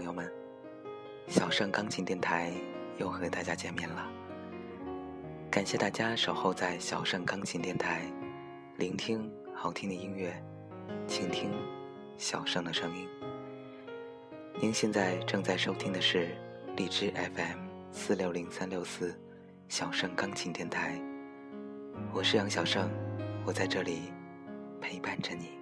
朋友们，小盛钢琴电台又和大家见面了。感谢大家守候在小盛钢琴电台，聆听好听的音乐，倾听小盛的声音。您现在正在收听的是荔枝 FM460364 小盛钢琴电台，我是杨小盛，我在这里陪伴着你。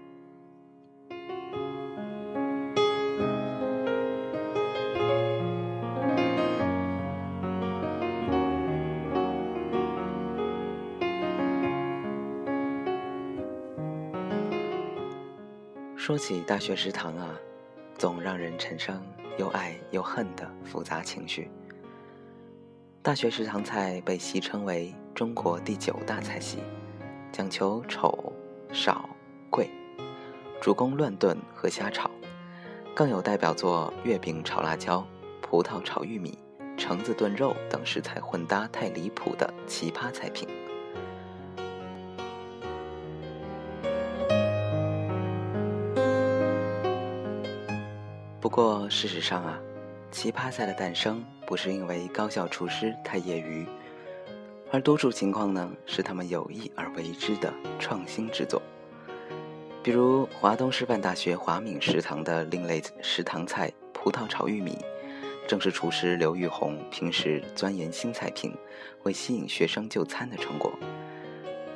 说起大学食堂啊，总让人产生又爱又恨的复杂情绪。大学食堂菜被戏称为中国第9大菜系，讲求丑、少、贵，主攻乱炖和虾炒，更有代表作月饼炒辣椒、葡萄炒玉米、橙子炖肉等食材混搭太离谱的奇葩菜品。不过事实上啊，奇葩菜的诞生不是因为高校厨师太业余，而多数情况呢是他们有意而为之的创新之作。比如华东师范大学华闽食堂的另类食堂菜葡萄炒玉米，正是厨师刘玉红平时钻研新菜品，为吸引学生就餐的成果。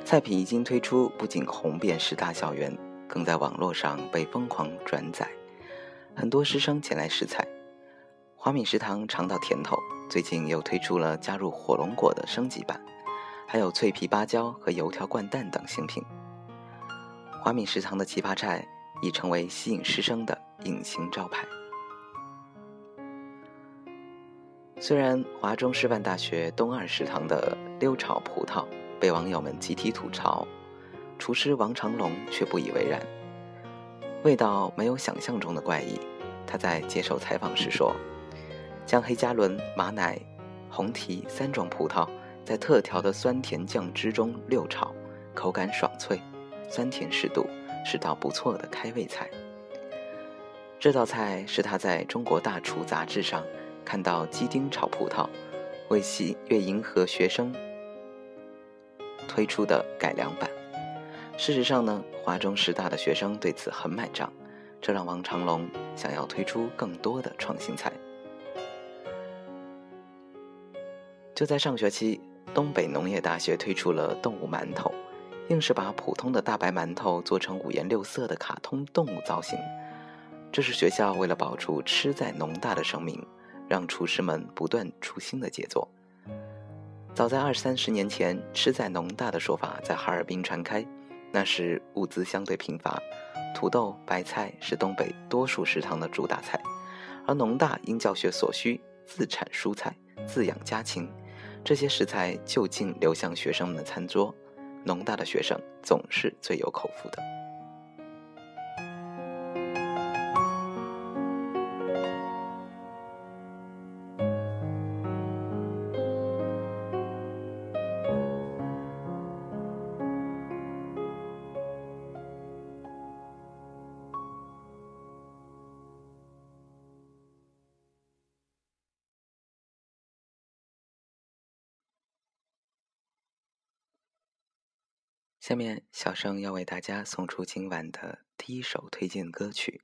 菜品一经推出，不仅红遍10大校园，更在网络上被疯狂转载，很多师生前来试菜。华闽食堂尝到甜头，最近又推出了加入火龙果的升级版，还有脆皮芭蕉和油条灌蛋等新品。华闽食堂的奇葩菜已成为吸引师生的隐形招牌。虽然华中师范大学东二食堂的溜炒葡萄被网友们集体吐槽，厨师王长龙却不以为然，味道没有想象中的怪异。他在接受采访时说，将黑加仑、马奶、红提3种葡萄在特调的酸甜酱汁中溜炒，口感爽脆，酸甜适度，是道不错的开胃菜。这道菜是他在中国大厨杂志上看到鸡丁炒葡萄，为迎合学生推出的改良版。事实上呢，华中师大的学生对此很买账，这让王长龙想要推出更多的创新菜。就在上学期，东北农业大学推出了动物馒头，硬是把普通的大白馒头做成5颜6色的卡通动物造型。这是学校为了保住吃在农大的声名，让厨师们不断出新的杰作。早在20-30年前，吃在农大的说法在哈尔滨传开。那时物资相对贫乏，土豆、白菜是东北多数食堂的主打菜，而农大因教学所需，自产蔬菜，自养家禽，这些食材就近流向学生们的餐桌，农大的学生总是最有口福的。下面小盛要为大家送出今晚的第一首推荐歌曲，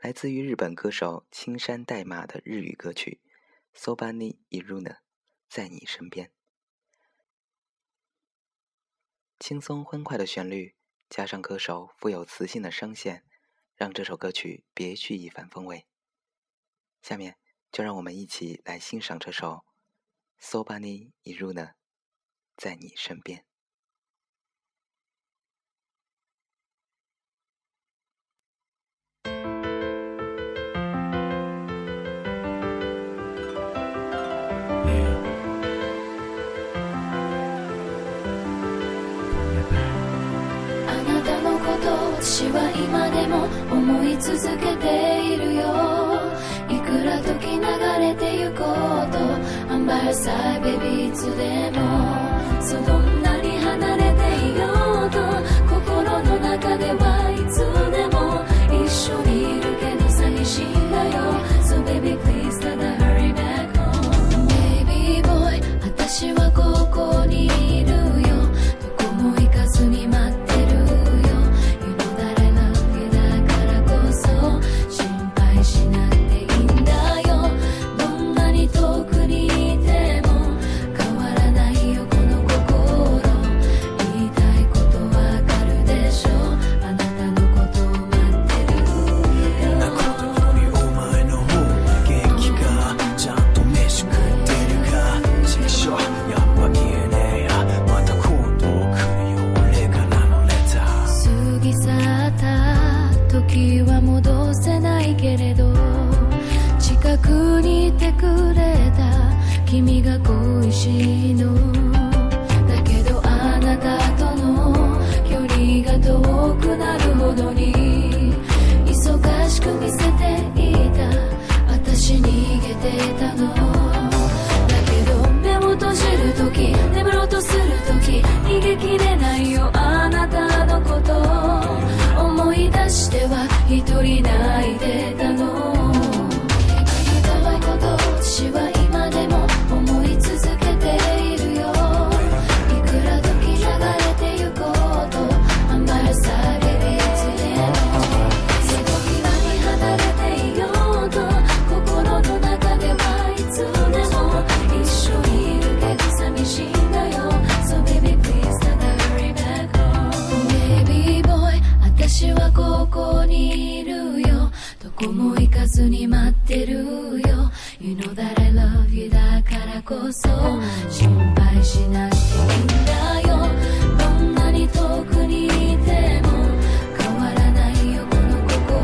来自于日本歌手青山代马的日语歌曲 Sobani Iruna 在你身边。轻松欢快的旋律加上歌手富有磁性的声线，让这首歌曲别具一番风味。下面就让我们一起来欣赏这首 Sobani Iruna 在你身边。私は今でも思い続けているよ。いくら時流れてゆこうと I'm by your side baby いつでも。そうどんなに離れていようと心の中ではいつでも一緒にいるけど寂しいんだよ。So baby 君が恋しいのだけどあなたとの距離が遠くなるほどに忙しく見せていた私逃げてたのだけど目を閉じるとき眠ろうとするとき逃げきれないよあなたのこと思い出しては一人泣いてたの私は今でも思い続けているよいくら時流れてゆこうとあんまりさびりつねの瀬戸際に離れていようと心の中ではいつでも一緒にいるけど寂しいんだよ So baby please don't hurry back home Baby boy 私はここにいるよどこも行かずに待ってるよYou know that I love you だからこそ心配しなくていいんだよどんなに遠くにいても変わらないよこの心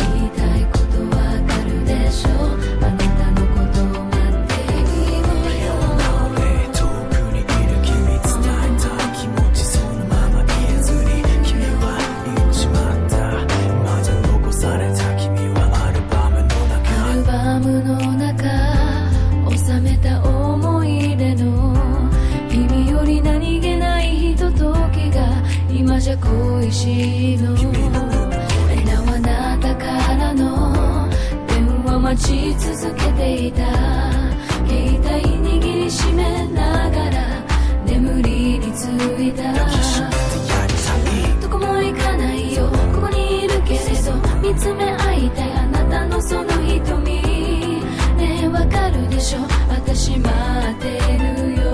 言いたいことわかるでしょあなたのことを待っている俺遠くにいる君伝えた気持ちそのまま言えずに君は言っちまった今じゃ残された君はアルバムの中収めた思い出の君より何気ないひとときが今じゃ恋しいのなおあなたからの電話待ち続けていた携帯握りしめながら眠りについたどこも行かないよここにいるけれど見つめ合いたいあなたのその瞳ねえわかるでしょ私待ってるよ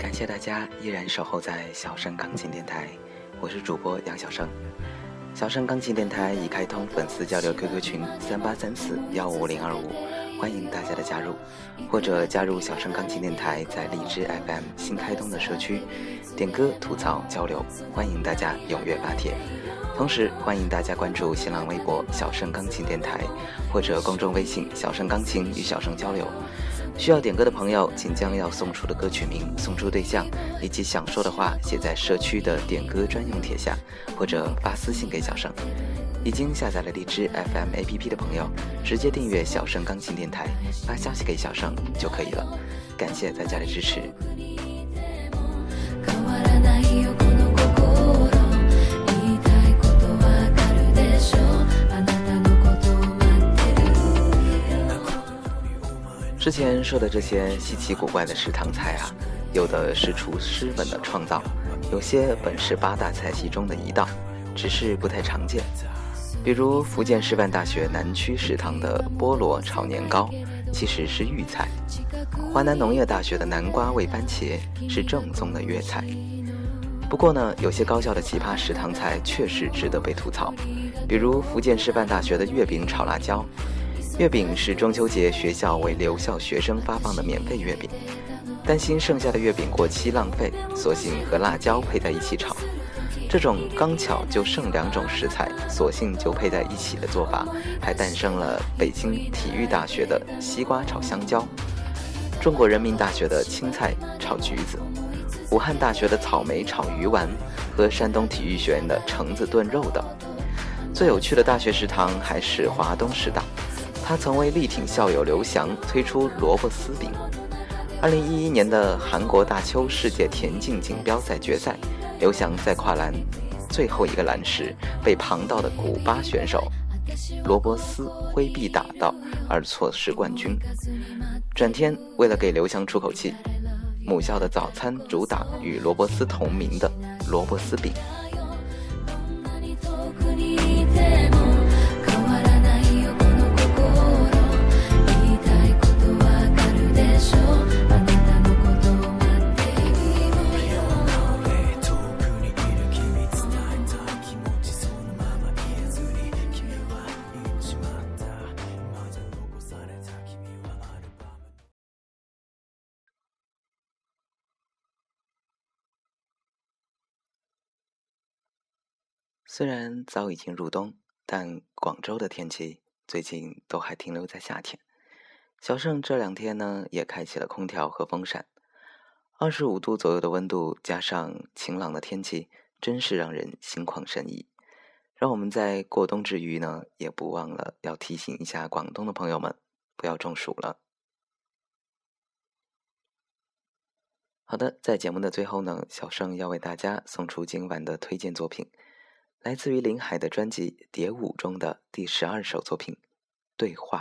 感谢大家依然守候在小盛钢琴电台，我是主播杨小盛。小盛钢琴电台已开通粉丝交流 QQ 群3834155025，欢迎大家的加入，或者加入小盛钢琴电台在荔枝 FM 新开通的社区，点歌、吐槽、交流，欢迎大家踊跃发帖。同时欢迎大家关注新浪微博小盛钢琴电台，或者公众微信小盛钢琴与小盛交流。需要点歌的朋友，请将要送出的歌曲名、送出对象以及想说的话写在社区的点歌专用帖下，或者发私信给小盛。已经下载了荔枝 FM APP 的朋友，直接订阅小盛钢琴电台，发消息给小盛就可以了。感谢大家的支持。之前说的这些稀奇古怪的食堂菜啊，有的是厨师们的创造，有些本是八大菜系中的一道，只是不太常见。比如福建师范大学南区食堂的菠萝炒年糕其实是豫菜，华南农业大学的南瓜味番茄是正宗的粤菜。不过呢，有些高校的奇葩食堂菜确实值得被吐槽，比如福建师范大学的月饼炒辣椒。月饼是中秋节学校为留校学生发放的免费月饼，担心剩下的月饼过期浪费，索性和辣椒配在一起炒。这种刚巧就剩两种食材，索性就配在一起的做法，还诞生了北京体育大学的西瓜炒香蕉，中国人民大学的青菜炒橘子，武汉大学的草莓炒鱼丸和山东体育学院的橙子炖肉等。最有趣的大学食堂还是华东师大，他曾为力挺校友刘翔推出萝卜丝饼。2011年的韩国大邱世界田径锦标赛决赛，刘翔在跨栏最后一个栏时被旁道的古巴选手罗伯斯挥臂打到而错失冠军。转天为了给刘翔出口气，母校的早餐主打与罗伯斯同名的萝卜丝饼。虽然早已经入冬，但广州的天气最近都还停留在夏天。小盛这两天呢，也开启了空调和风扇。25度左右的温度，加上晴朗的天气，真是让人心旷神怡。让我们在过冬之余呢，也不忘了要提醒一下广东的朋友们，不要中暑了。好的，在节目的最后呢，小盛要为大家送出今晚的推荐作品。来自于林海的专辑《蝶舞》中的第12首作品《对话》。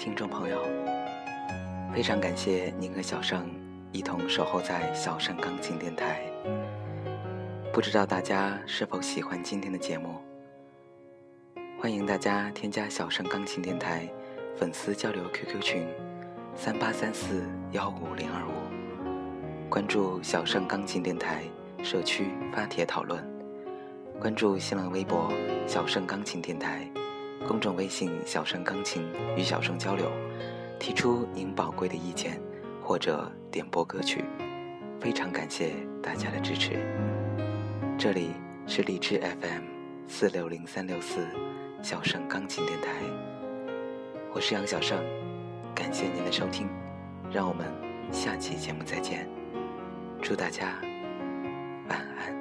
听众朋友，非常感谢您和小盛一同守候在小盛钢琴电台。不知道大家是否喜欢今天的节目，欢迎大家添加小盛钢琴电台粉丝交流 QQ 群3834-15025，关注小盛钢琴电台社区发帖讨论，关注新浪微博小盛钢琴电台，公众微信小盛钢琴，与小盛交流，提出您宝贵的意见或者点播歌曲，非常感谢大家的支持。这里是荔枝 FM460364 小盛钢琴电台，我是杨小盛，感谢您的收听，让我们下期节目再见，祝大家晚安。